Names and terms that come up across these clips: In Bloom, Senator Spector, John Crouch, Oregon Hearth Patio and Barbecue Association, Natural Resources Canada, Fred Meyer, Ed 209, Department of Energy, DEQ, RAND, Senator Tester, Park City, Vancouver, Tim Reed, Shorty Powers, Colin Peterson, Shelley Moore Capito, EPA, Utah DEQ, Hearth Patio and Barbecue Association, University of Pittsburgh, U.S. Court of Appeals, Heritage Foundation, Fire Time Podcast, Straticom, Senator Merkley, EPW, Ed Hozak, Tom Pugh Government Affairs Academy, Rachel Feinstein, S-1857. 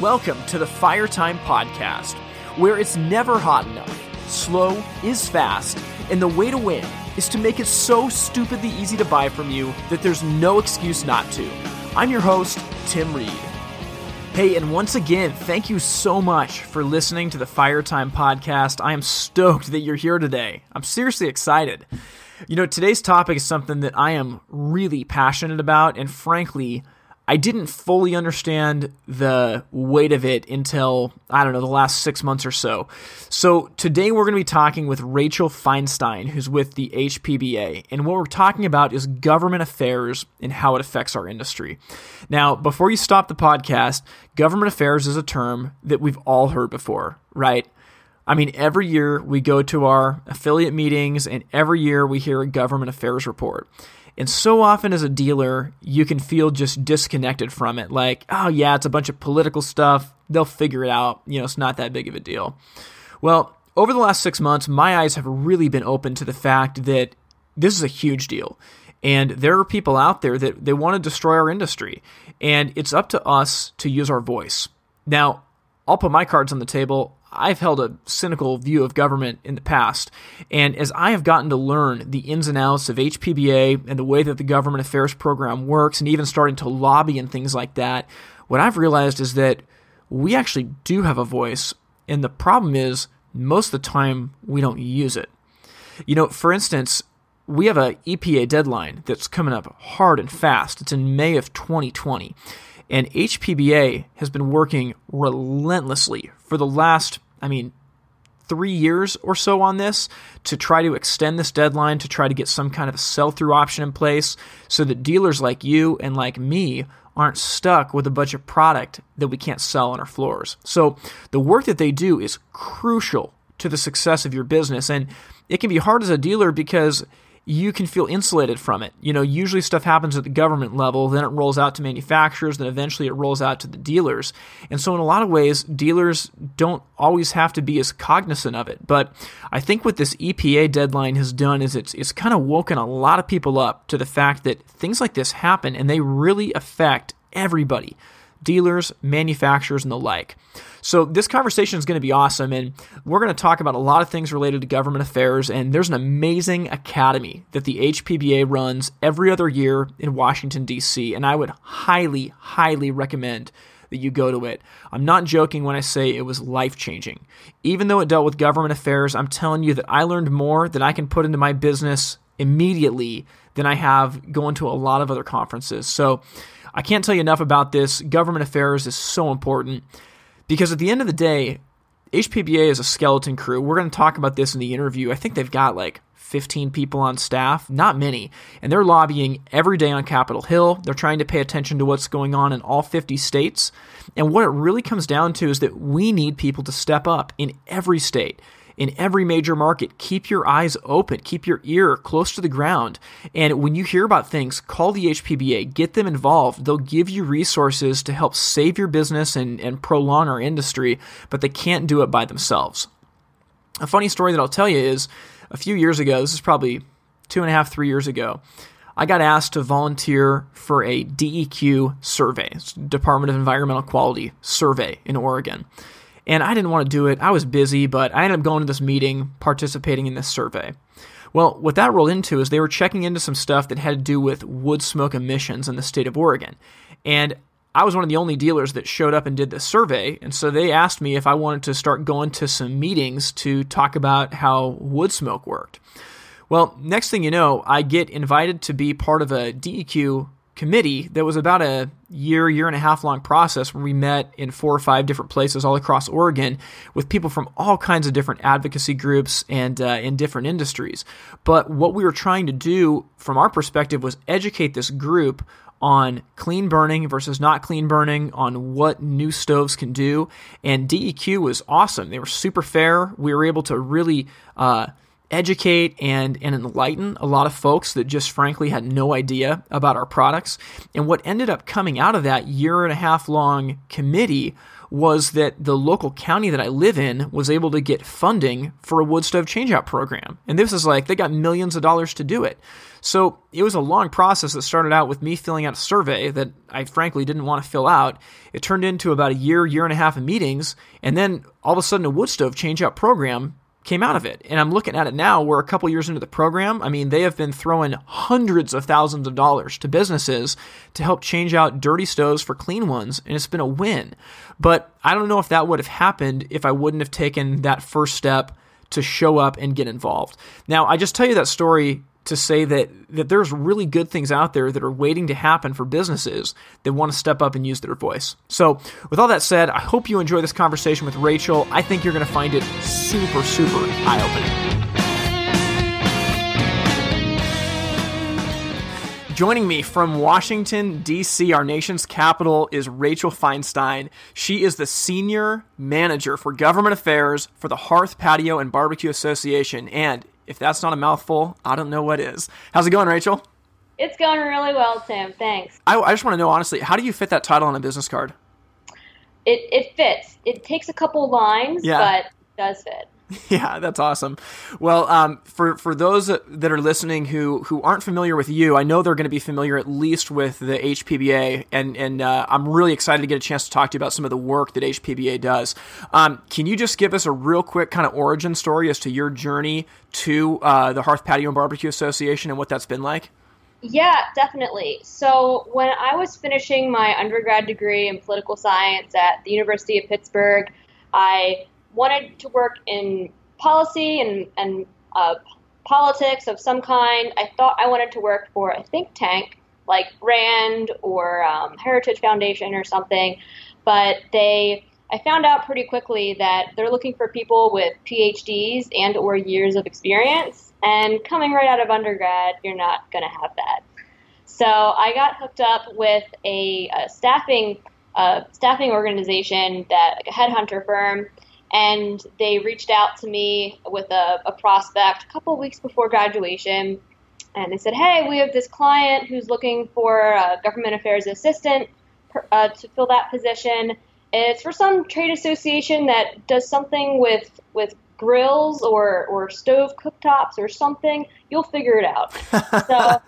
Welcome to the Fire Time Podcast, where it's never hot enough, slow is fast, and the way to win is to make it so stupidly easy to buy from you that there's no excuse not to. I'm your host, Tim Reed. Hey, and once again, thank you so much for listening to the Fire Time Podcast. I am stoked that you're here today. I'm seriously excited. You know, today's topic is something that I am really passionate about, and frankly, I didn't fully understand the weight of it until, the last 6 months or so. So today we're going to be talking with Rachel Feinstein, who's with the HPBA. And what we're talking about is government affairs and how it affects our industry. Now, before you stop the podcast, government affairs is a term that we've all heard before, right? I mean, every year we go to our affiliate meetings and every year we hear a government affairs report. And so often as a dealer, you can feel just disconnected from it. Like, oh yeah, it's a bunch of political stuff. They'll figure it out. You know, it's not that big of a deal. Well, over the last 6 months, my eyes have really been open to the fact that this is a huge deal. And there are people out there that they want to destroy our industry. And it's up to us to use our voice. Now, I'll put my cards on the table. I've held a cynical view of government in the past, and as I have gotten to learn the ins and outs of HPBA and the way that the government affairs program works, and even starting to lobby and things like that, what I've realized is that we actually do have a voice, and the problem is most of the time we don't use it. You know, for instance, we have an EPA deadline that's coming up hard and fast. It's in May of 2020, and HPBA has been working relentlessly for the last 3 years or so on this to try to extend this deadline, to try to get some kind of a sell-through option in place so that dealers like you and like me aren't stuck with a bunch of product that we can't sell on our floors. So the work that they do is crucial to the success of your business, and it can be hard as a dealer because you can feel insulated from it. You know, usually stuff happens at the government level, then it rolls out to manufacturers, then eventually it rolls out to the dealers. And so in a lot of ways, dealers don't always have to be as cognizant of it. But I think what this EPA deadline has done is it's kind of woken a lot of people up to the fact that things like this happen and they really affect everybody. Dealers, manufacturers, and the like. So this conversation is going to be awesome, and we're going to talk about a lot of things related to government affairs, and there's an amazing academy that the HPBA runs every other year in Washington, D.C., and I would highly, highly recommend that you go to it. I'm not joking when I say it was life-changing. Even though it dealt with government affairs, I'm telling you that I learned more than I can put into my business immediately than I have going to a lot of other conferences. So I can't tell you enough about this. Government affairs is so important because at the end of the day, HPBA is a skeleton crew. We're going to talk about this in the interview. I think they've got like 15 people on staff, not many, and they're lobbying every day on Capitol Hill. They're trying to pay attention to what's going on in all 50 states. And what it really comes down to is that we need people to step up in every state. In every major market, keep your eyes open, keep your ear close to the ground. And when you hear about things, call the HPBA, get them involved. They'll give you resources to help save your business and prolong our industry, but they can't do it by themselves. A funny story that I'll tell you is a few years ago, this is probably 2.5, 3 years ago, I got asked to volunteer for a DEQ survey, Department of Environmental Quality survey in Oregon. And I didn't want to do it. I was busy, but I ended up going to this meeting, participating in this survey. Well, what that rolled into is they were checking into some stuff that had to do with wood smoke emissions in the state of Oregon. And I was one of the only dealers that showed up and did this survey. And so they asked me if I wanted to start going to some meetings to talk about how wood smoke worked. Well, next thing you know, I get invited to be part of a DEQ committee that was about a year and a half long process where we met in 4 or 5 different places all across Oregon with people from all kinds of different advocacy groups and in different industries. But what we were trying to do from our perspective was educate this group on clean burning versus not clean burning, on what new stoves can do. And DEQ was awesome. They were super fair. We were able to really educate and enlighten a lot of folks that just frankly had no idea about our products. And what ended up coming out of that year and a half long committee was that the local county that I live in was able to get funding for a wood stove changeout program. And this is like, they got millions of dollars to do it. So it was a long process that started out with me filling out a survey that I frankly didn't want to fill out. It turned into about a year, year and a half of meetings. And then all of a sudden a wood stove changeout program came out of it. And I'm looking at it now, we're a couple years into the program. I mean, they have been throwing hundreds of thousands of dollars to businesses to help change out dirty stoves for clean ones. And it's been a win. But I don't know if that would have happened if I wouldn't have taken that first step to show up and get involved. Now, I just tell you that story to say that there's really good things out there that are waiting to happen for businesses that want to step up and use their voice. So with all that said, I hope you enjoy this conversation with Rachel. I think you're going to find it super, super eye-opening. Joining me from Washington, D.C., our nation's capital, is Rachel Feinstein. She is the Senior Manager for Government Affairs for the Hearth Patio and Barbecue Association, and if that's not a mouthful, I don't know what is. How's it going, Rachel? It's going really well, Tim. Thanks. I just want to know, honestly, how do you fit that title on a business card? It fits. It takes a couple lines, but it does fit. Yeah, that's awesome. Well, for those that are listening who aren't familiar with you, I know they're going to be familiar at least with the HPBA, and I'm really excited to get a chance to talk to you about some of the work that HPBA does. Can you just give us a real quick kind of origin story as to your journey to the Hearth Patio and Barbecue Association and what that's been like? Yeah, definitely. So when I was finishing my undergrad degree in political science at the University of Pittsburgh, I wanted to work in policy and politics of some kind. I thought I wanted to work for a think tank like RAND or Heritage Foundation or something, but I found out pretty quickly that they're looking for people with PhDs and or years of experience, and coming right out of undergrad, you're not going to have that. So I got hooked up with a staffing organization, that like a headhunter firm, and they reached out to me with a prospect a couple weeks before graduation. And they said, hey, we have this client who's looking for a government affairs assistant to fill that position. And it's for some trade association that does something with grills or stove cooktops or something. You'll figure it out. So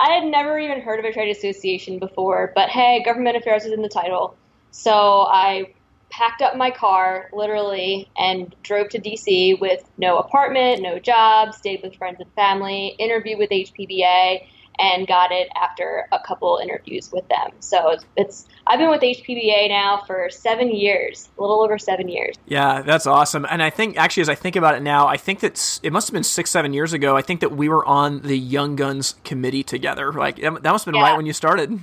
I had never even heard of a trade association before, but hey, government affairs is in the title. So I packed up my car, literally, and drove to D.C. with no apartment, no job, stayed with friends and family, interviewed with HPBA, and got it after a couple interviews with them. So I've been with HPBA now for 7 years, a little over 7 years. Yeah, that's awesome. And I think, actually, as I think about it now, I think that it must have been 6-7 years ago, I think that we were on the Young Guns Committee together. Like, that must have been right when you started.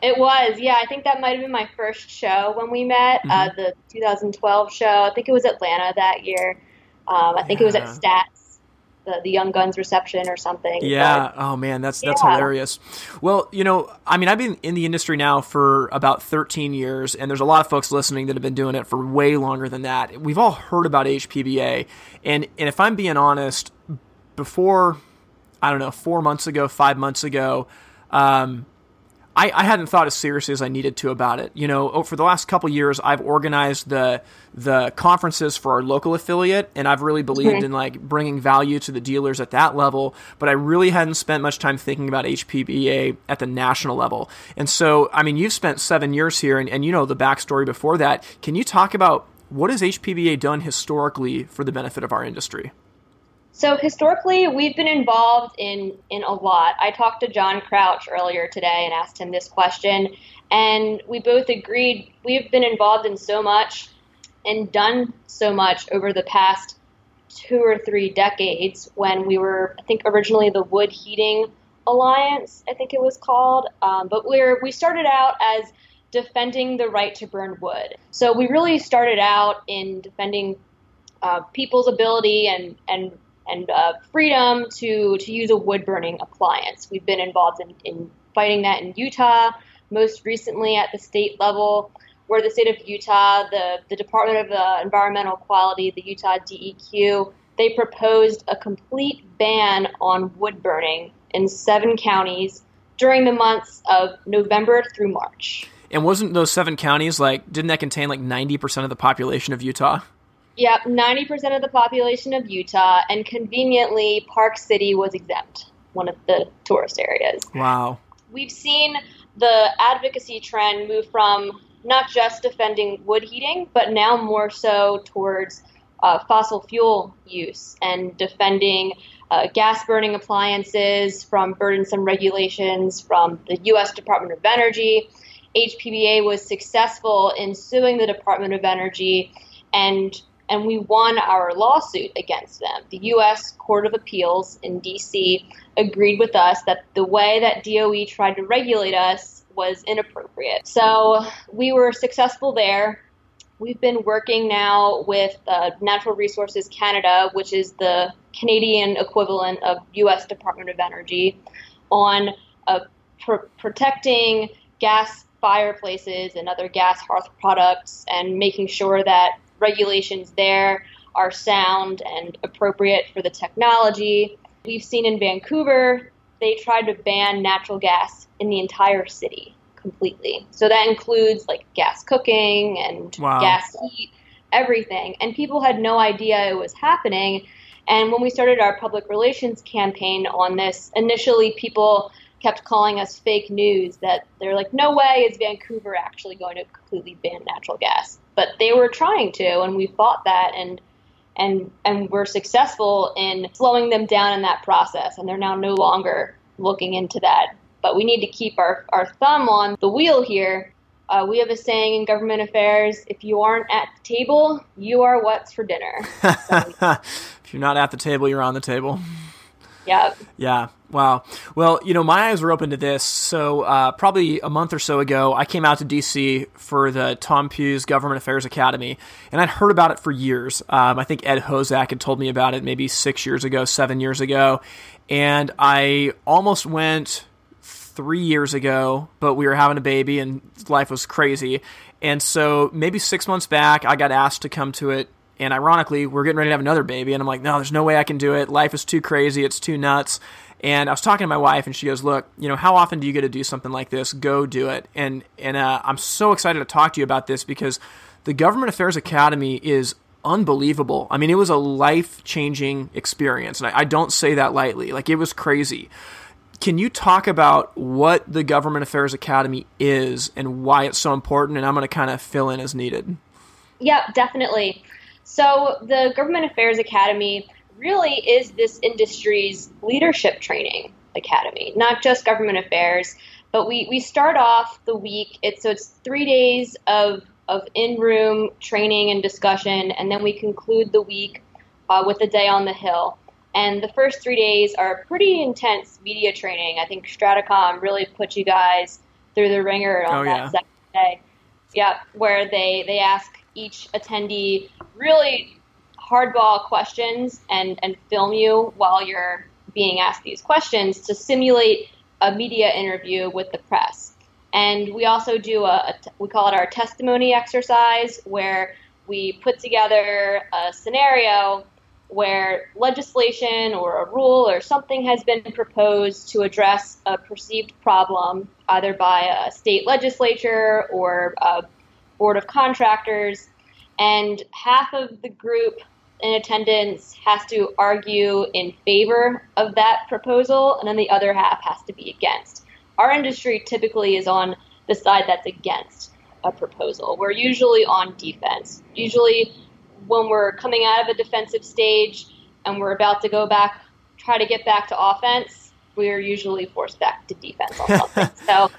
It was, yeah. I think that might have been my first show when we met, the 2012 show. I think it was Atlanta that year. I think it was at Stats, the Young Guns reception or something. Yeah. But, oh, man, that's hilarious. Well, I've been in the industry now for about 13 years, and there's a lot of folks listening that have been doing it for way longer than that. We've all heard about HPBA, and if I'm being honest, before, 4 months ago, 5 months ago, I hadn't thought as seriously as I needed to about it. For the last couple of years, I've organized the conferences for our local affiliate, and I've really believed in like bringing value to the dealers at that level. But I really hadn't spent much time thinking about HPBA at the national level. And so, you've spent 7 years here, and you know the backstory before that. Can you talk about what has HPBA done historically for the benefit of our industry? So historically, we've been involved in a lot. I talked to John Crouch earlier today and asked him this question, and we both agreed we've been involved in so much and done so much over the past 2 or 3 decades when we were, I think, originally the Wood Heating Alliance, I think it was called. But we started out as defending the right to burn wood. So we really started out in defending people's ability and freedom to use a wood-burning appliance. We've been involved in fighting that in Utah, most recently at the state level, where the state of Utah, the Department of Environmental Quality, the Utah DEQ, they proposed a complete ban on wood burning in 7 counties during the months of November through March. And wasn't those seven counties, like, didn't that contain like 90% of the population of Utah? Yep, 90% of the population of Utah, and conveniently, Park City was exempt, one of the tourist areas. Wow. We've seen the advocacy trend move from not just defending wood heating, but now more so towards fossil fuel use and defending gas-burning appliances from burdensome regulations from the U.S. Department of Energy. HPBA was successful in suing the Department of Energy, and we won our lawsuit against them. The U.S. Court of Appeals in D.C. agreed with us that the way that DOE tried to regulate us was inappropriate. So we were successful there. We've been working now with Natural Resources Canada, which is the Canadian equivalent of U.S. Department of Energy, on protecting gas fireplaces and other gas hearth products and making sure that regulations there are sound and appropriate for the technology. We've seen in Vancouver, they tried to ban natural gas in the entire city completely. So that includes like gas cooking and gas heat, everything. And people had no idea it was happening. And when we started our public relations campaign on this, initially people kept calling us fake news, that they're like, no way is Vancouver actually going to completely ban natural gas. But they were trying to, and we fought that, and were successful in slowing them down in that process, and they're now no longer looking into that. But we need to keep our thumb on the wheel here. We have a saying in government affairs, if you aren't at the table, you are what's for dinner. So, if you're not at the table, you're on the table. Yep. Yeah. Wow. Well, you know, my eyes were open to this. So probably a month or so ago, I came out to D.C. for the Tom Pugh's Government Affairs Academy, and I'd heard about it for years. I think Ed Hozak had told me about it maybe 7 years ago. And I almost went 3 years ago, but we were having a baby and life was crazy. And so maybe 6 months back, I got asked to come to it. And ironically, we're getting ready to have another baby. And I'm like, no, there's no way I can do it. Life is too crazy. It's too nuts. And I was talking to my wife, and she goes, look, you know, how often do you get to do something like this? Go do it. And I'm so excited to talk to you about this, because the Government Affairs Academy is unbelievable. I mean, it was a life-changing experience. And I don't say that lightly. Like, it was crazy. Can you talk about what the Government Affairs Academy is and why it's so important? And I'm going to kind of fill in as needed. Yeah, definitely. So the Government Affairs Academy really is this industry's leadership training academy, not just government affairs, but we start off the week. It's 3 days of in-room training and discussion, and then we conclude the week with a day on the Hill. And the first 3 days are pretty intense media training. I think Straticom really put you guys through the ringer on that second day. Yeah, where they ask each attendee really hardball questions and film you while you're being asked these questions to simulate a media interview with the press. And we also do we call it our testimony exercise, where we put together a scenario where legislation or a rule or something has been proposed to address a perceived problem, either by a state legislature or a board of contractors, and half of the group in attendance has to argue in favor of that proposal, and then the other half has to be against. Our industry typically is on the side that's against a proposal. We're usually on defense. Usually when we're coming out of a defensive stage and we're about to go back, try to get back to offense, we're usually forced back to defense on something. So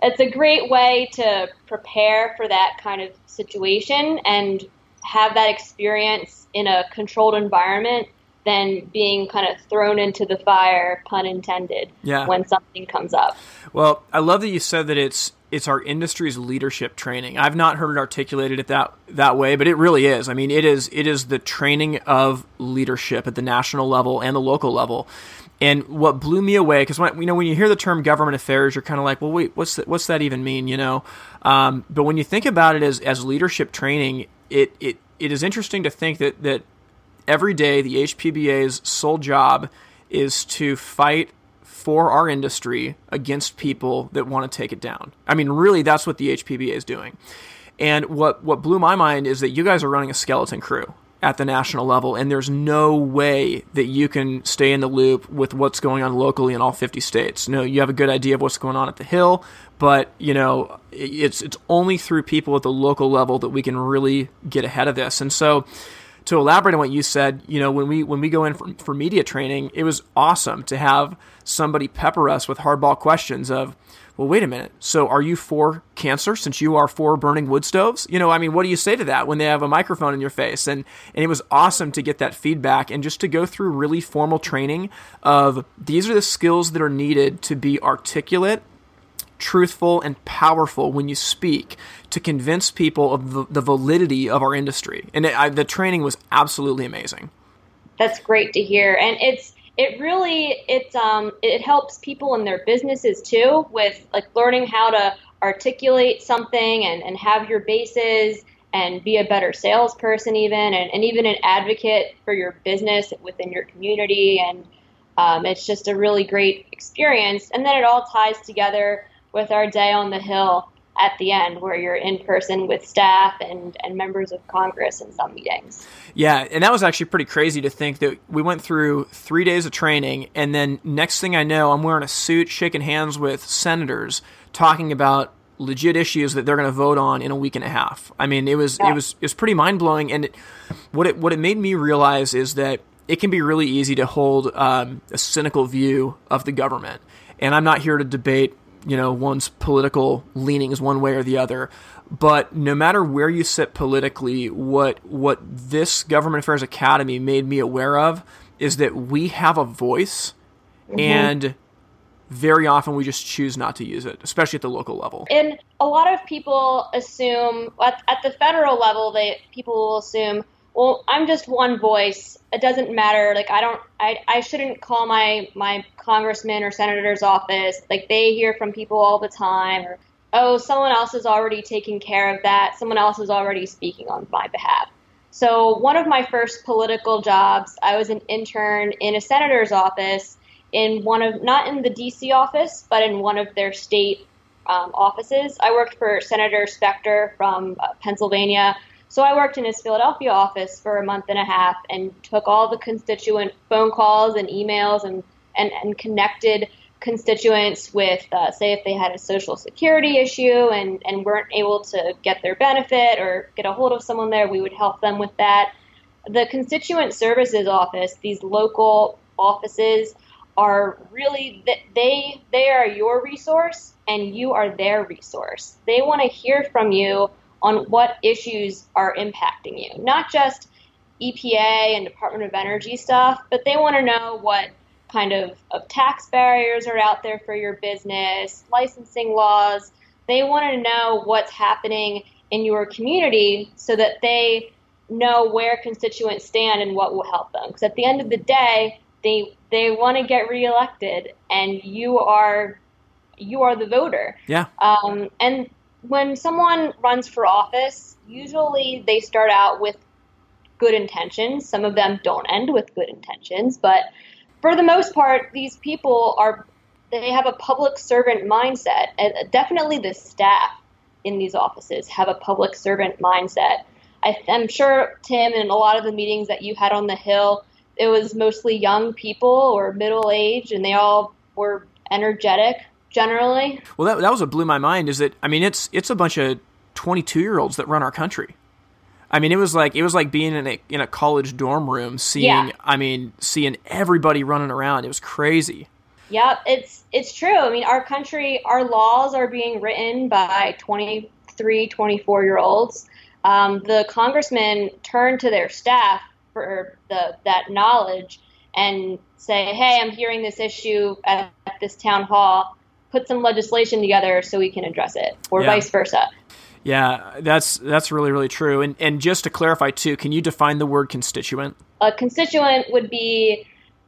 it's a great way to prepare for that kind of situation and have that experience in a controlled environment than being kind of thrown into the fire, pun intended, when something comes up. Well, I love that you said that it's our industry's leadership training. I've not heard it articulated it that way, but it really is. I mean, it is the training of leadership at the national level and the local level. And what blew me away, because when you hear the term government affairs, you're kind of like, well, wait, what's that even mean? You know, but when you think about it as leadership training, it is interesting to think that every day the HPBA's sole job is to fight for our industry against people that want to take it down. I mean, really, that's what the HPBA is doing. And what blew my mind is that you guys are running a skeleton crew at the national level, and there's no way that you can stay in the loop with what's going on locally in all 50 states. No, you have a good idea of what's going on at the Hill, but you know, it's only through people at the local level that we can really get ahead of this. And so, to elaborate on what you said, you know, when we go in for media training, it was awesome to have somebody pepper us with hardball questions of, well, wait a minute. So are you for cancer since you are for burning wood stoves? You know, I mean, what do you say to that when they have a microphone in your face? And it was awesome to get that feedback and just to go through really formal training of these are the skills that are needed to be articulate, truthful, and powerful when you speak to convince people of the validity of our industry. And the training was absolutely amazing. That's great to hear. And it helps people in their businesses too with like learning how to articulate something and have your bases and be a better salesperson even and even an advocate for your business within your community. And it's just a really great experience. And then it all ties together with our day on the Hill at the end where you're in person with staff and members of Congress in some meetings. Yeah, and that was actually pretty crazy to think that we went through 3 days of training, and then next thing I know, I'm wearing a suit, shaking hands with senators, talking about legit issues that they're going to vote on in a week and a half. I mean, it was pretty mind-blowing, and what it made me realize is that it can be really easy to hold a cynical view of the government, and I'm not here to debate one's political leanings one way or the other. But no matter where you sit politically, what this Government Affairs Academy made me aware of is that we have a voice, mm-hmm. and very often we just choose not to use it, especially at the local level. And a lot of people assume, at the federal level, people will assume, well, I'm just one voice. It doesn't matter. Like, I shouldn't call my congressman or senator's office. Like, they hear from people all the time. Or, oh, someone else is already taking care of that. Someone else is already speaking on my behalf. So one of my first political jobs, I was an intern in a senator's office not in the D.C. office, but in one of their state offices. I worked for Senator Spector from Pennsylvania. So I worked in his Philadelphia office for a month and a half and took all the constituent phone calls and emails and connected constituents with, say, if they had a social security issue and weren't able to get their benefit or get a hold of someone there, we would help them with that. The constituent services office, these local offices, are really, they are your resource and you are their resource. They want to hear from you on what issues are impacting you, not just EPA and Department of Energy stuff, but they want to know what kind of tax barriers are out there for your business, licensing laws. They want to know what's happening in your community so that they know where constituents stand and what will help them. Because at the end of the day, they want to get reelected, and you are the voter. Yeah. And when someone runs for office, usually they start out with good intentions. Some of them don't end with good intentions, but for the most part, these people they have a public servant mindset. And definitely the staff in these offices have a public servant mindset. I'm sure, Tim, in a lot of the meetings that you had on the Hill, it was mostly young people or middle-aged, and they all were energetic. Generally. Well, that was what blew my mind is that, I mean, it's a bunch of 22-year-olds that run our country. I mean, it was like being in a college dorm room, seeing everybody running around. It was crazy. Yep, it's true. I mean, our country, our laws are being written by 23, 24-year-olds. The congressmen turn to their staff for that knowledge and say, hey, I'm hearing this issue at this town hall. Put some legislation together so we can address it, or vice versa. Yeah, that's really, really true. And just to clarify too, can you define the word constituent? A constituent would be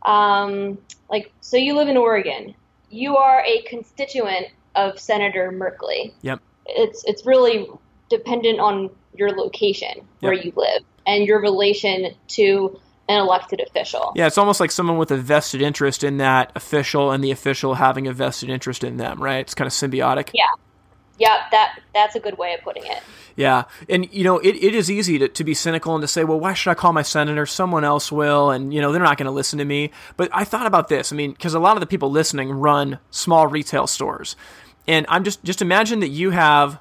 so you live in Oregon. You are a constituent of Senator Merkley. Yep. It's really dependent on your location where you live and your relation to an elected official. Yeah, it's almost like someone with a vested interest in that official and the official having a vested interest in them, right? It's kind of symbiotic. Yeah. Yeah, that's a good way of putting it. Yeah. And, you know, it is easy to be cynical and to say, well, why should I call my senator? Someone else will. And, you know, they're not going to listen to me. But I thought about this. I mean, because a lot of the people listening run small retail stores. And I'm just imagine that you have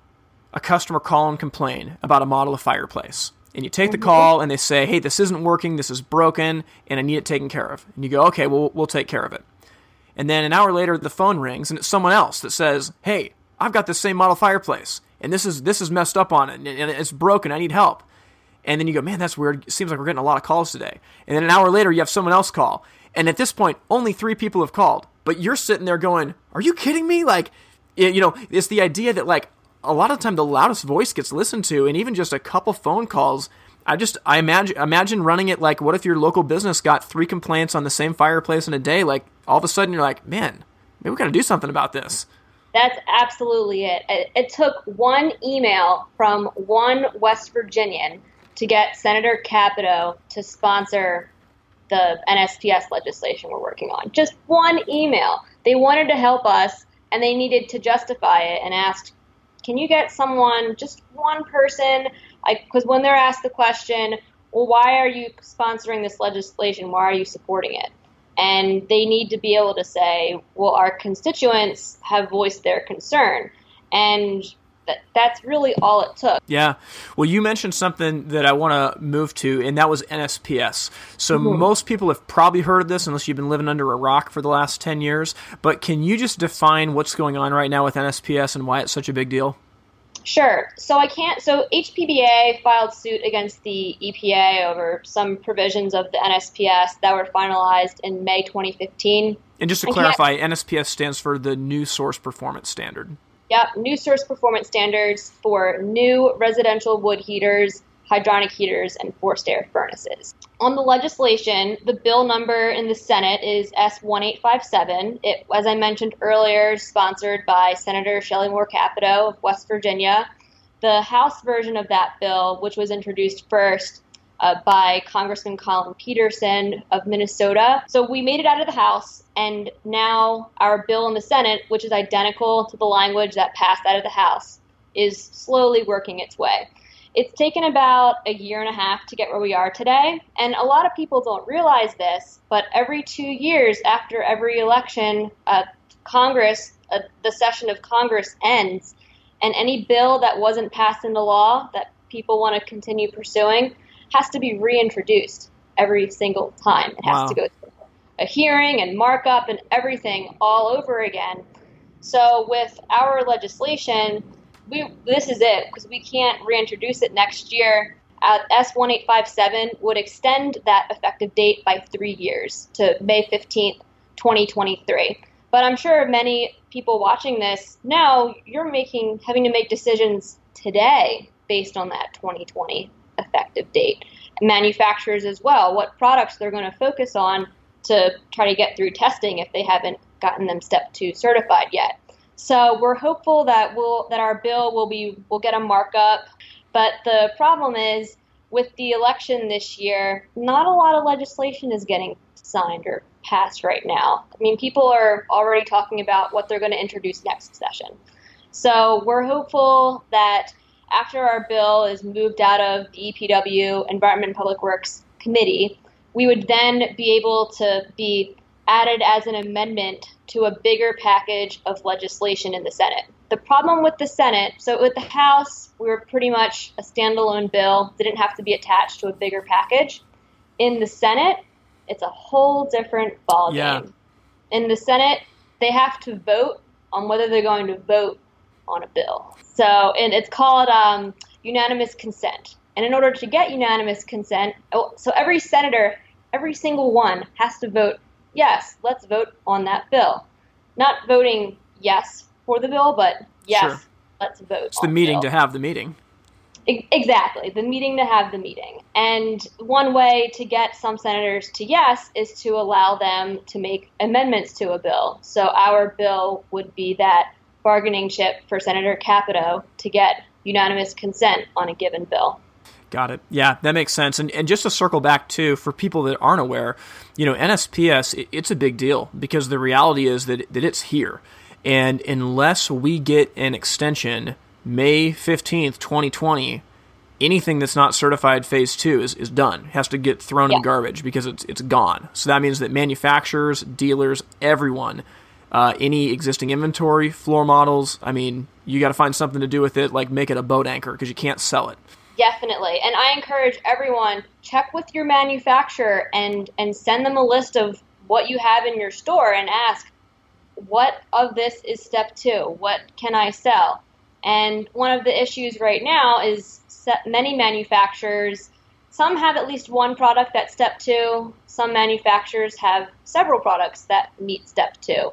a customer call and complain about a model of fireplace. And you take the call and they say, hey, this isn't working. This is broken and I need it taken care of. And you go, okay, well, we'll take care of it. And then an hour later, the phone rings and it's someone else that says, hey, I've got this same model fireplace, and this is messed up on it, and it's broken. I need help. And then you go, man, that's weird. It seems like we're getting a lot of calls today. And then an hour later, you have someone else call. And at this point, only 3 people have called. But you're sitting there going, are you kidding me? Like, you know, it's the idea that, like, a lot of the time the loudest voice gets listened to, and even just a couple phone calls. I imagine running it like, what if your local business got 3 complaints on the same fireplace in a day? Like, all of a sudden, you're like, man, maybe we got to do something about this. That's absolutely it. It took 1 email from 1 West Virginian to get Senator Capito to sponsor the NSPS legislation we're working on. Just 1 email. They wanted to help us, and they needed to justify it and asked, can you get someone, just 1 person? Because when they're asked the question, well, why are you sponsoring this legislation? Why are you supporting it? And they need to be able to say, well, our constituents have voiced their concern. And that's really all it took. Yeah. Well, you mentioned something that I want to move to, and that was NSPS. So most people have probably heard of this unless you've been living under a rock for the last 10 years. But can you just define what's going on right now with NSPS and why it's such a big deal? Sure. So HPBA filed suit against the EPA over some provisions of the NSPS that were finalized in May 2015. And just to clarify, NSPS stands for the New Source Performance Standard. Yep, New Source Performance Standards for new residential wood heaters, hydronic heaters, and forced air furnaces. On the legislation, the bill number in the Senate is S-1857. It, as I mentioned earlier, is sponsored by Senator Shelley Moore Capito of West Virginia. The House version of that bill, which was introduced first by Congressman Colin Peterson of Minnesota. So we made it out of the House, and now our bill in the Senate, which is identical to the language that passed out of the House, is slowly working its way. It's taken about a year and a half to get where we are today, and a lot of people don't realize this, but every 2 years after every election, the session of Congress ends, and any bill that wasn't passed into law that people want to continue pursuing has to be reintroduced every single time. It has to go through a hearing and markup and everything all over again. So with our legislation, this is it, because we can't reintroduce it next year. S-1857 would extend that effective date by 3 years to May 15th, 2023. But I'm sure many people watching this know you're having to make decisions today based on that 2020 effective date. And manufacturers as well, what products they're going to focus on to try to get through testing if they haven't gotten them Step 2 certified yet. So we're hopeful that our bill will get a markup, but the problem is with the election this year, not a lot of legislation is getting signed or passed right now. I mean, people are already talking about what they're going to introduce next session. So we're hopeful that after our bill is moved out of the EPW, Environment and Public Works Committee, we would then be able to be added as an amendment to a bigger package of legislation in the Senate. The problem with the Senate, so with the House, we were pretty much a standalone bill, didn't have to be attached to a bigger package. In the Senate, it's a whole different ballgame. Yeah. In the Senate, they have to vote on whether they're going to vote on a bill. So, and it's called unanimous consent. And in order to get unanimous consent, so every senator, every single one has to vote yes, let's vote on that bill. Not voting yes for the bill, but yes, sure, let's vote. It's the meeting to have the meeting. Exactly, the meeting to have the meeting. And one way to get some senators to yes is to allow them to make amendments to a bill. So our bill would be that bargaining chip for Senator Capito to get unanimous consent on a given bill. Got it. Yeah, that makes sense. And just to circle back too, for people that aren't aware, you know, NSPS, it's a big deal because the reality is that it's here. And unless we get an extension May 15th, 2020, anything that's not certified phase two is done. It has to get thrown in garbage because it's gone. So that means that manufacturers, dealers, everyone, any existing inventory, floor models, I mean, you got to find something to do with it, like make it a boat anchor because you can't sell it. Definitely. And I encourage everyone, check with your manufacturer and send them a list of what you have in your store and ask, what of this is step two? What can I sell? And one of the issues right now is many manufacturers, some have at least one product that's step two. Some manufacturers have several products that meet step two.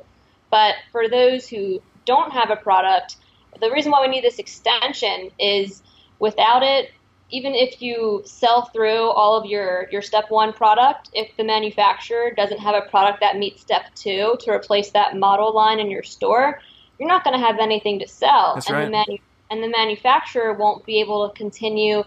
But for those who don't have a product, the reason why we need this extension is without it, even if you sell through all of your step one product, if the manufacturer doesn't have a product that meets step two to replace that model line in your store, you're not going to have anything to sell. That's right. And the manufacturer won't be able to continue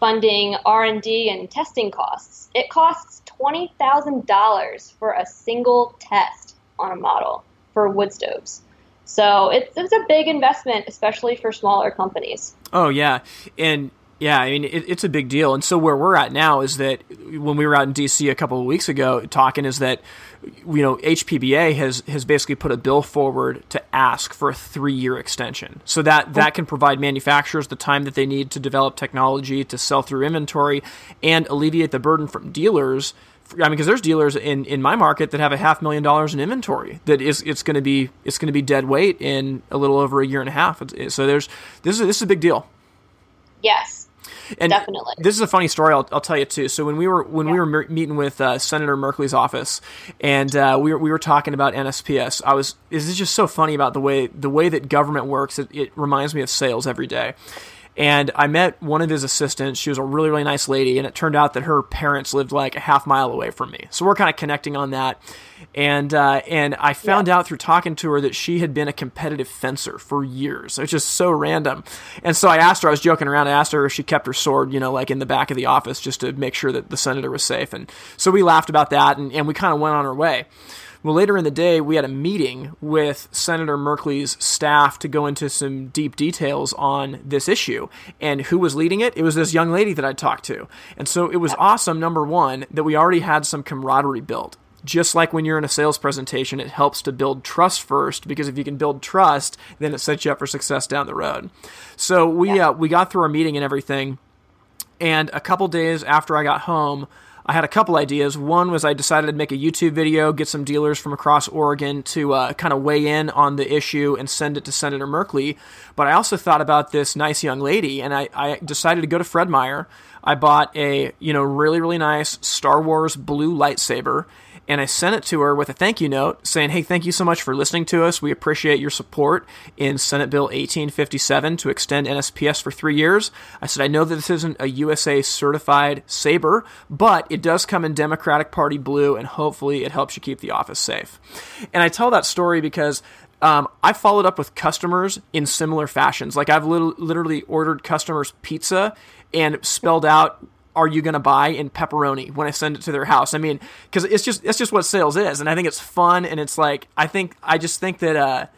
funding R&D and testing costs. It costs $20,000 for a single test on a model for wood stoves. So it's a big investment, especially for smaller companies. Oh, yeah. And yeah, I mean, it's a big deal. And so where we're at now is that when we were out in D.C. a couple of weeks ago talking is that, you know, HPBA has basically put a bill forward to ask for a 3-year extension. So that can provide manufacturers the time that they need to develop technology, to sell through inventory, and alleviate the burden from dealers. I mean, because there's dealers in my market that have $500,000 in inventory that is it's going to be dead weight in a little over a year and a half. So this is a big deal. Yes, and definitely. This is a funny story. I'll tell you too. So when we were meeting with Senator Merkley's office, and we were talking about NSPS. This is just so funny about the way that government works. It reminds me of sales every day. And I met one of his assistants. She was a really, really nice lady. And it turned out that her parents lived like a half mile away from me. So we're kind of connecting on that. And I found out through talking to her that she had been a competitive fencer for years. It's just so random. And so I asked her, I was joking around, I asked her if she kept her sword, you know, like in the back of the office just to make sure that the senator was safe. And so we laughed about that and we kind of went on our way. Well, later in the day, we had a meeting with Senator Merkley's staff to go into some deep details on this issue. And who was leading it? It was this young lady that I talked to. And so it was awesome, number one, that we already had some camaraderie built. Just like when you're in a sales presentation, it helps to build trust first, because if you can build trust, then it sets you up for success down the road. So we got through our meeting and everything. And a couple days after I got home, I had a couple ideas. One was I decided to make a YouTube video, get some dealers from across Oregon to kind of weigh in on the issue and send it to Senator Merkley. But I also thought about this nice young lady, and I decided to go to Fred Meyer. I bought a, you know, really, really nice Star Wars blue lightsaber, and I sent it to her with a thank you note saying, hey, thank you so much for listening to us. We appreciate your support in Senate Bill 1857 to extend NSPS for 3 years. I said, I know that this isn't a USA certified saber, but it does come in Democratic Party blue, and hopefully it helps you keep the office safe. And I tell that story because I followed up with customers in similar fashions. Like I've literally ordered customers pizza and spelled out, are you going to buy in pepperoni when I send it to their house? I mean, because it's just what sales is, and I think it's fun, and it's like I just think that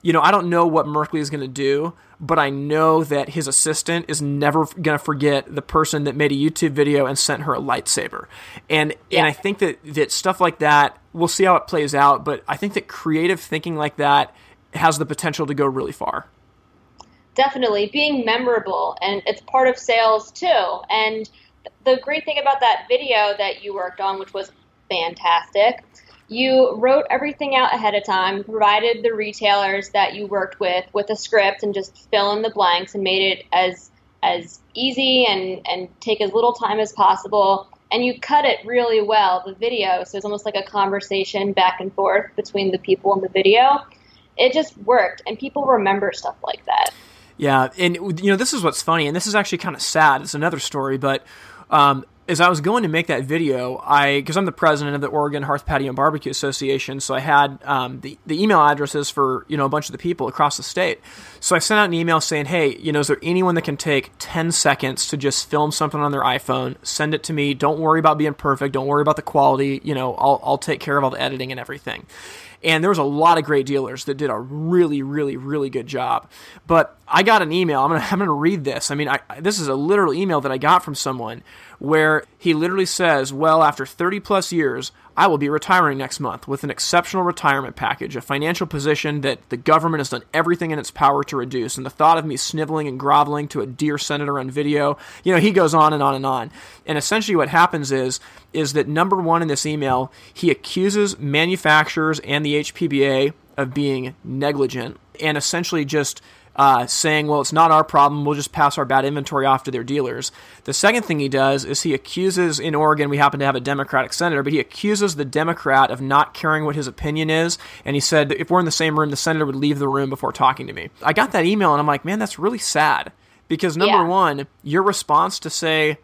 you know, I don't know what Merkley is going to do, but I know that his assistant is never going to forget the person that made a YouTube video and sent her a lightsaber, and I think that stuff like that, we'll see how it plays out, but I think that creative thinking like that has the potential to go really far. Definitely, being memorable, and it's part of sales too, and the great thing about that video that you worked on, which was fantastic, you wrote everything out ahead of time, provided the retailers that you worked with a script, and just fill in the blanks and made it as easy and take as little time as possible. And you cut it really well, the video, so it's almost like a conversation back and forth between the people in the video. It just worked, and people remember stuff like that. Yeah, and you know, this is what's funny, and this is actually kind of sad. It's another story, but as I was going to make that video, because I'm the president of the Oregon Hearth Patio and Barbecue Association, so I had the email addresses for, a bunch of the people across the state. So I sent out an email saying, hey, is there anyone that can take 10 seconds to just film something on their iPhone, send it to me, don't worry about being perfect, don't worry about the quality, I'll take care of all the editing and everything. And there was a lot of great dealers that did a really, really, really good job. But I got an email. I'm gonna read this. This is a literal email that I got from someone where he literally says, well, after 30 plus years, I will be retiring next month with an exceptional retirement package, a financial position that the government has done everything in its power to reduce. And the thought of me sniveling and groveling to a dear senator on video, he goes on and on and on. And essentially what happens is that number one in this email, he accuses manufacturers and the HPBA of being negligent and essentially just saying, well, it's not our problem, we'll just pass our bad inventory off to their dealers. The second thing he does is he accuses, in Oregon, we happen to have a Democratic senator, but he accuses the Democrat of not caring what his opinion is, and he said, if we're in the same room, the senator would leave the room before talking to me. I got that email, and I'm like, man, that's really sad, because number one, your response to say,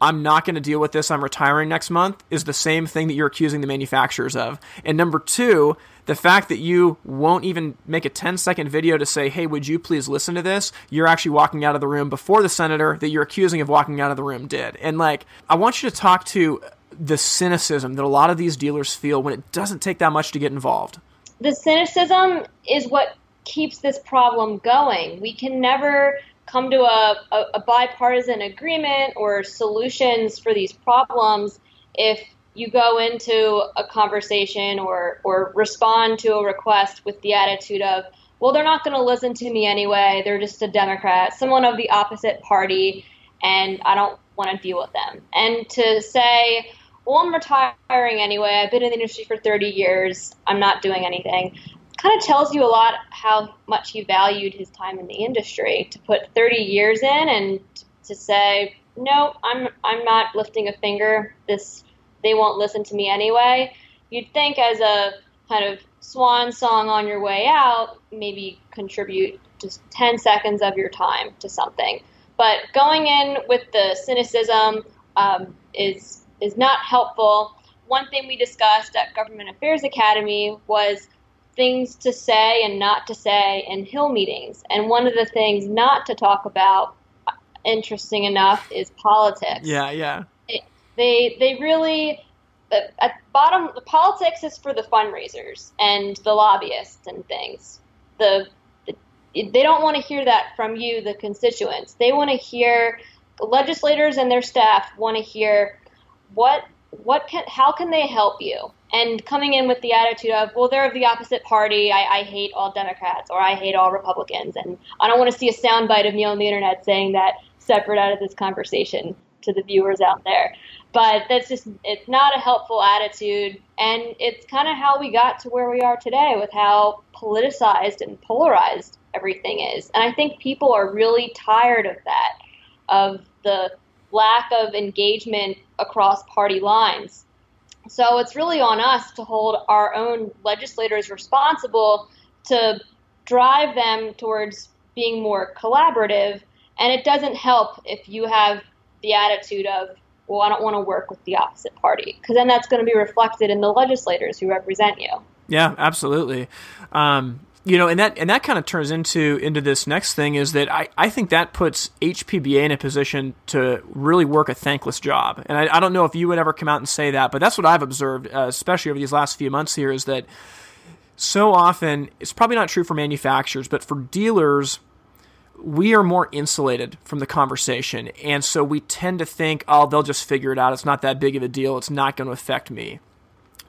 I'm not going to deal with this, I'm retiring next month, is the same thing that you're accusing the manufacturers of. And number two, the fact that you won't even make a 10-second video to say, hey, would you please listen to this? You're actually walking out of the room before the senator that you're accusing of walking out of the room did. And I want you to talk to the cynicism that a lot of these dealers feel when it doesn't take that much to get involved. The cynicism is what keeps this problem going. We can never come to a bipartisan agreement or solutions for these problems if you go into a conversation or respond to a request with the attitude of, well, they're not going to listen to me anyway, they're just a Democrat, someone of the opposite party, and I don't want to deal with them. And to say, well, I'm retiring anyway, I've been in the industry for 30 years, I'm not doing anything, kind of tells you a lot how much he valued his time in the industry, to put 30 years in and to say, no, I'm not lifting a finger, they won't listen to me anyway. You'd think as a kind of swan song on your way out, maybe contribute just 10 seconds of your time to something. But going in with the cynicism is not helpful. One thing we discussed at Government Affairs Academy was things to say and not to say in Hill meetings. And one of the things not to talk about, interesting enough, is politics. Yeah, yeah. They really, at bottom, the politics is for the fundraisers and the lobbyists and things. They don't want to hear that from you, the constituents. They want to hear, the legislators and their staff want to hear, how can they help you? And coming in with the attitude of, well, they're of the opposite party, I hate all Democrats, or I hate all Republicans, and I don't want to see a soundbite of me on the internet saying that separate out of this conversation to the viewers out there. But that's just, it's not a helpful attitude, and it's kind of how we got to where we are today with how politicized and polarized everything is. And I think people are really tired of that, of the lack of engagement across party lines. So it's really on us to hold our own legislators responsible to drive them towards being more collaborative. And it doesn't help if you have the attitude of, well, I don't want to work with the opposite party, because then that's going to be reflected in the legislators who represent you. Yeah, absolutely. And that kind of turns into this next thing, is that I think that puts HPBA in a position to really work a thankless job. And I don't know if you would ever come out and say that, but that's what I've observed, especially over these last few months here, is that so often, it's probably not true for manufacturers, but for dealers, we are more insulated from the conversation. And so we tend to think, oh, they'll just figure it out, it's not that big of a deal, it's not going to affect me.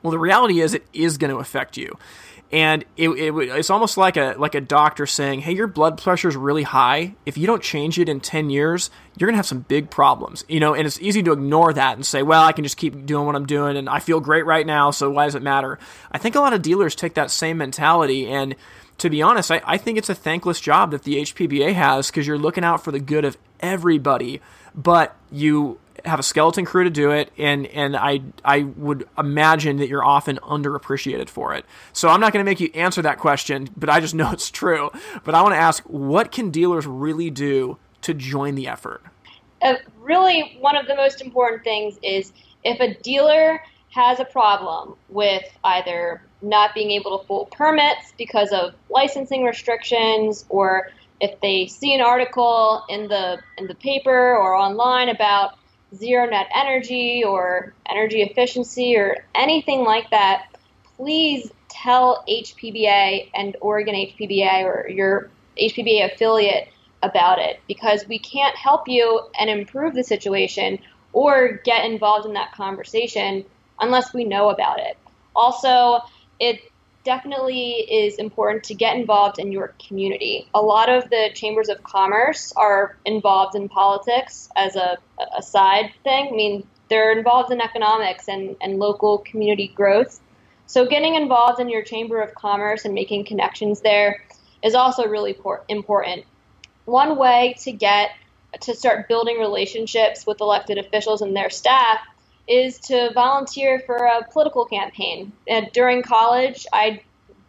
Well, the reality is it is going to affect you. And it's almost like a doctor saying, hey, your blood pressure is really high. If you don't change it in 10 years, you're going to have some big problems. And it's easy to ignore that and say, well, I can just keep doing what I'm doing and I feel great right now, so why does it matter? I think a lot of dealers take that same mentality, and to be honest, I think it's a thankless job that the HPBA has, because you're looking out for the good of everybody, but you have a skeleton crew to do it, and I would imagine that you're often underappreciated for it. So I'm not going to make you answer that question, but I just know it's true. But I want to ask, what can dealers really do to join the effort? really one of the most important things is if a dealer has a problem with either not being able to pull permits because of licensing restrictions, or if they see an article in the paper or online about zero net energy or energy efficiency or anything like that, please tell HPBA and Oregon HPBA or your HPBA affiliate about it, because we can't help you and improve the situation or get involved in that conversation unless we know about it. Also, it definitely is important to get involved in your community. A lot of the chambers of commerce are involved in politics as a side thing. I mean, they're involved in economics and local community growth. So getting involved in your chamber of commerce and making connections there is also really important. One way to start building relationships with elected officials and their staff is to volunteer for a political campaign. And during college, I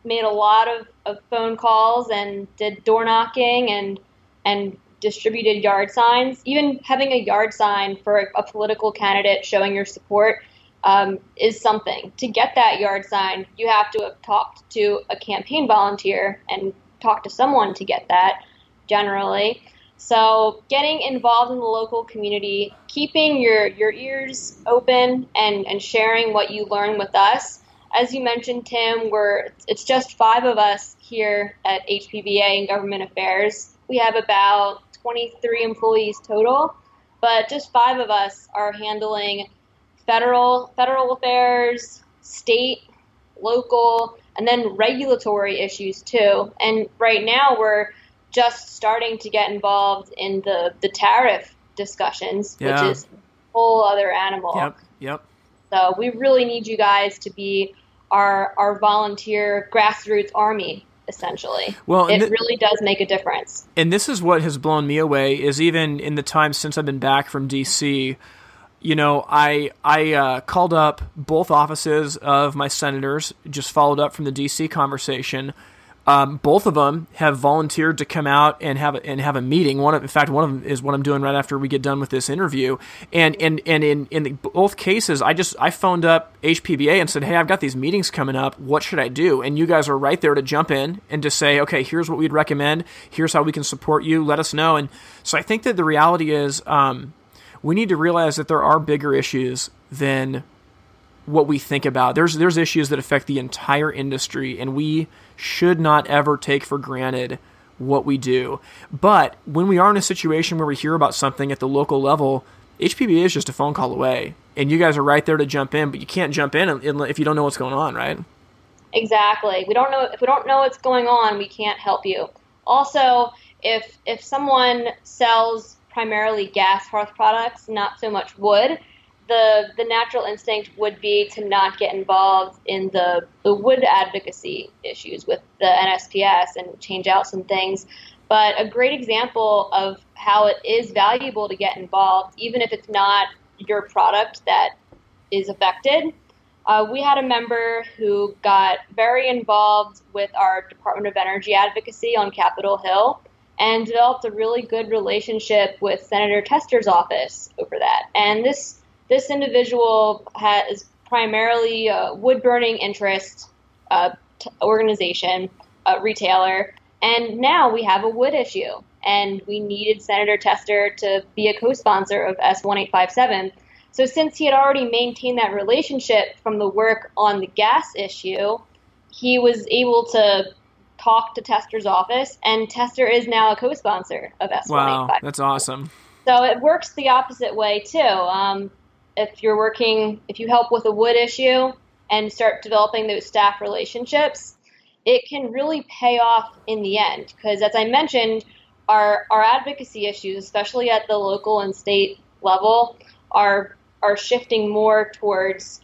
made a lot of phone calls and did door knocking and distributed yard signs. Even having a yard sign for a political candidate showing your support is something. To get that yard sign, you have to have talked to a campaign volunteer and talked to someone to get that, generally. So getting involved in the local community, keeping your ears open and sharing what you learn with us. As you mentioned, Tim, it's just 5 of us here at HPBA in Government Affairs. We have about 23 employees total, but just 5 of us are handling federal affairs, state, local, and then regulatory issues too. And right now we're just starting to get involved in the tariff discussions, yeah, which is a whole other animal. Yep. So we really need you guys to be our volunteer grassroots army, essentially. Well, it really does make a difference. And this is what has blown me away, is even in the time since I've been back from D.C., you know, I called up both offices of my senators, just followed up from the D.C. conversation. Both of them have volunteered to come out and have a meeting. In fact, one of them is what I'm doing right after we get done with this interview. And in both cases, I phoned up HPBA and said, "Hey, I've got these meetings coming up. What should I do?" And you guys are right there to jump in and to say, "Okay, here's what we'd recommend. Here's how we can support you. Let us know." And so I think that the reality is, we need to realize that there are bigger issues than what we think about. There's issues that affect the entire industry, and we should not ever take for granted what we do. But when we are in a situation where we hear about something at the local level, HPBA is just a phone call away, and you guys are right there to jump in, but you can't jump in if you don't know what's going on, right? Exactly. If we don't know what's going on, we can't help you. Also, if someone sells primarily gas hearth products, not so much wood, the natural instinct would be to not get involved in the wood advocacy issues with the NSPS and change out some things. But a great example of how it is valuable to get involved, even if it's not your product that is affected. We had a member who got very involved with our Department of Energy advocacy on Capitol Hill and developed a really good relationship with Senator Tester's office over that. And this individual has primarily a wood-burning interest organization, a retailer, and now we have a wood issue. And we needed Senator Tester to be a co-sponsor of S-1857. So since he had already maintained that relationship from the work on the gas issue, he was able to talk to Tester's office, and Tester is now a co-sponsor of S-1857. Wow, that's awesome. So it works the opposite way, too. If you help with a wood issue and start developing those staff relationships, it can really pay off in the end. Because as I mentioned, our advocacy issues, especially at the local and state level, are shifting more towards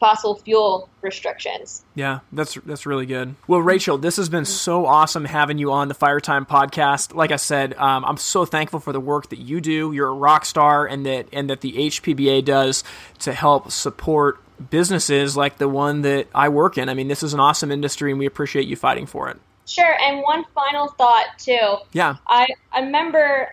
fossil fuel restrictions. Yeah, that's really good. Well, Rachel, this has been so awesome having you on the Fire Time podcast. Like I said, I'm so thankful for the work that you do. You're a rock star, and that the HPBA does to help support businesses like the one that I work in. I mean, this is an awesome industry, and we appreciate you fighting for it. Sure. And one final thought too. Yeah. I remember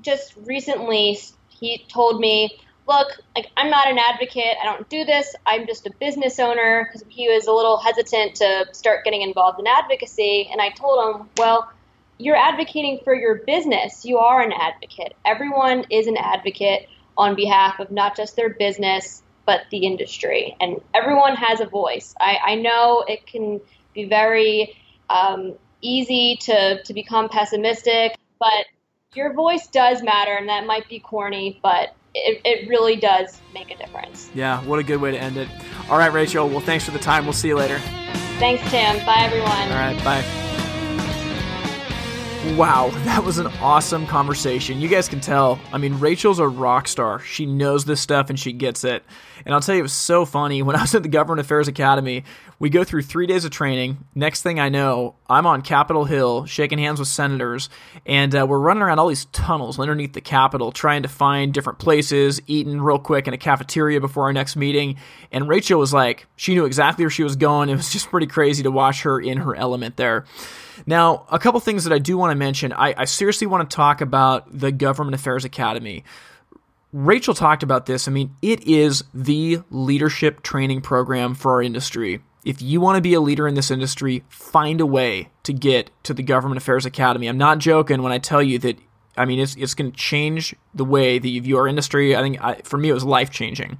just recently he told me, look, like, I'm not an advocate. I don't do this. I'm just a business owner, because he was a little hesitant to start getting involved in advocacy. And I told him, well, you're advocating for your business. You are an advocate. Everyone is an advocate on behalf of not just their business, but the industry. And everyone has a voice. I know it can be very easy to become pessimistic, but your voice does matter. And that might be corny, but it really does make a difference. Yeah, what a good way to end it. All right, Rachel. Well, thanks for the time. We'll see you later. Thanks, Tim. Bye, everyone. All right, bye. Wow, that was an awesome conversation. You guys can tell. I mean, Rachel's a rock star. She knows this stuff and she gets it. And I'll tell you, it was so funny. When I was at the Government Affairs Academy, we go through 3 days of training. Next thing I know, I'm on Capitol Hill shaking hands with senators, and we're running around all these tunnels underneath the Capitol trying to find different places, eating real quick in a cafeteria before our next meeting. And Rachel was like, she knew exactly where she was going. It was just pretty crazy to watch her in her element there. Now, a couple things that I do want to mention. I seriously want to talk about the Government Affairs Academy. Rachel talked about this. I mean, it is the leadership training program for our industry. If you want to be a leader in this industry, find a way to get to the Government Affairs Academy. I'm not joking when I tell you that, I mean, it's going to change the way that you view our industry. I think for me, it was life-changing.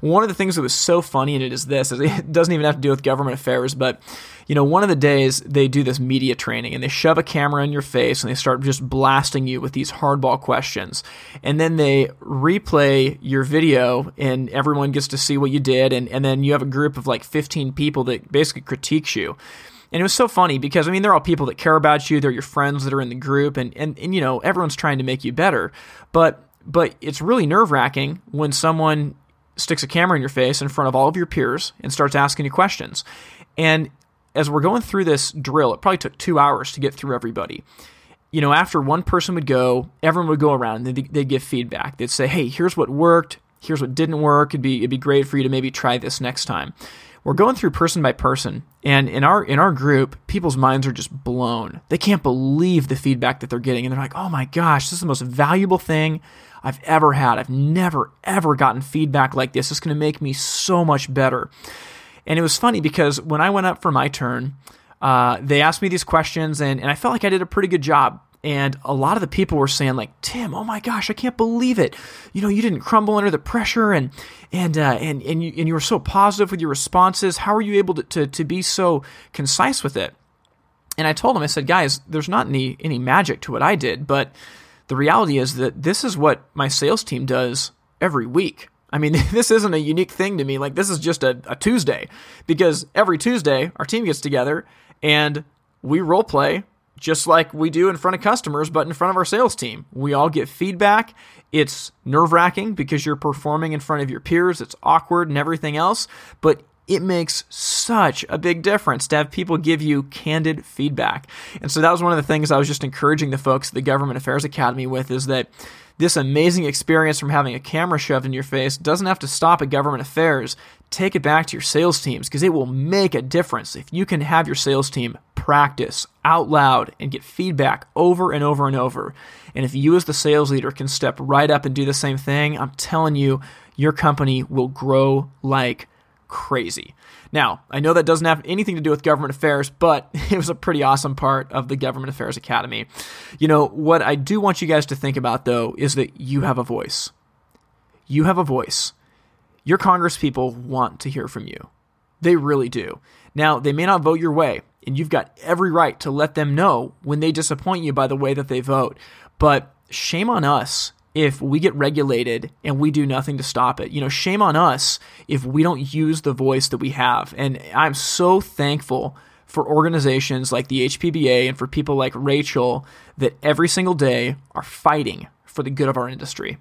One of the things that was so funny in it is this. It doesn't even have to do with government affairs, but you know, one of the days they do this media training and they shove a camera in your face and they start just blasting you with these hardball questions. And then they replay your video and everyone gets to see what you did. And then you have a group of like 15 people that basically critiques you. And it was so funny because, I mean, they're all people that care about you. They're your friends that are in the group and you know, everyone's trying to make you better. But it's really nerve-wracking when someone sticks a camera in your face in front of all of your peers and starts asking you questions. And as we're going through this drill, it probably took 2 hours to get through everybody. You know, after one person would go, everyone would go around and they'd give feedback. They'd say, hey, here's what worked. Here's what didn't work. It'd be great for you to maybe try this next time. We're going through person by person, and in our group, people's minds are just blown. They can't believe the feedback that they're getting, and they're like, oh my gosh, this is the most valuable thing I've ever had. I've never, ever gotten feedback like this. It's going to make me so much better. And it was funny because when I went up for my turn, they asked me these questions, and I felt like I did a pretty good job. And a lot of the people were saying like, Tim, oh my gosh, I can't believe it. You know, you didn't crumble under the pressure and you were so positive with your responses. How are you able to be so concise with it? And I told them, I said, guys, there's not any magic to what I did, but the reality is that this is what my sales team does every week. I mean, this isn't a unique thing to me. Like, this is just a Tuesday, because every Tuesday our team gets together and we role play just like we do in front of customers, but in front of our sales team. We all get feedback. It's nerve-wracking because you're performing in front of your peers. It's awkward and everything else, but it makes such a big difference to have people give you candid feedback. And so that was one of the things I was just encouraging the folks at the Government Affairs Academy with, is that this amazing experience from having a camera shoved in your face doesn't have to stop at government affairs. Take it back to your sales teams, because it will make a difference if you can have your sales team practice out loud and get feedback over and over and over. And if you as the sales leader can step right up and do the same thing, I'm telling you, your company will grow like crazy. Now, I know that doesn't have anything to do with government affairs, but it was a pretty awesome part of the Government Affairs Academy. You know, what I do want you guys to think about, though, is that you have a voice. You have a voice. Your congresspeople want to hear from you. They really do. Now, they may not vote your way, and you've got every right to let them know when they disappoint you by the way that they vote. But shame on us if we get regulated and we do nothing to stop it. You know, shame on us if we don't use the voice that we have. And I'm so thankful for organizations like the HPBA and for people like Rachel that every single day are fighting for the good of our industry.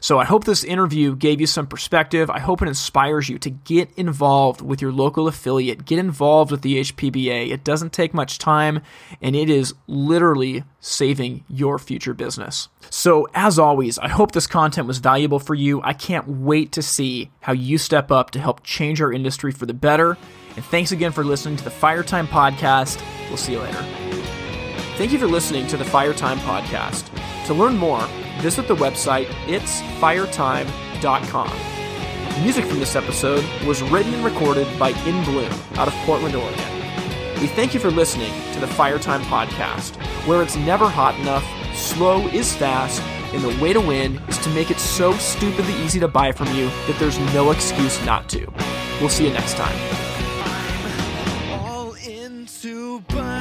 So I hope this interview gave you some perspective. I hope it inspires you to get involved with your local affiliate. Get involved with the HPBA. It doesn't take much time, and it is literally saving your future business. So as always, I hope this content was valuable for you. I can't wait to see how you step up to help change our industry for the better. And thanks again for listening to the Fire Time Podcast. We'll see you later. Thank you for listening to the Fire Time Podcast. To learn more, visit the website itsfiretime.com. Music from this episode was written and recorded by In Bloom out of Portland, Oregon. We thank you for listening to the Fire Time Podcast, where it's never hot enough, slow is fast, and the way to win is to make it so stupidly easy to buy from you that there's no excuse not to. We'll see you next time. All into buy.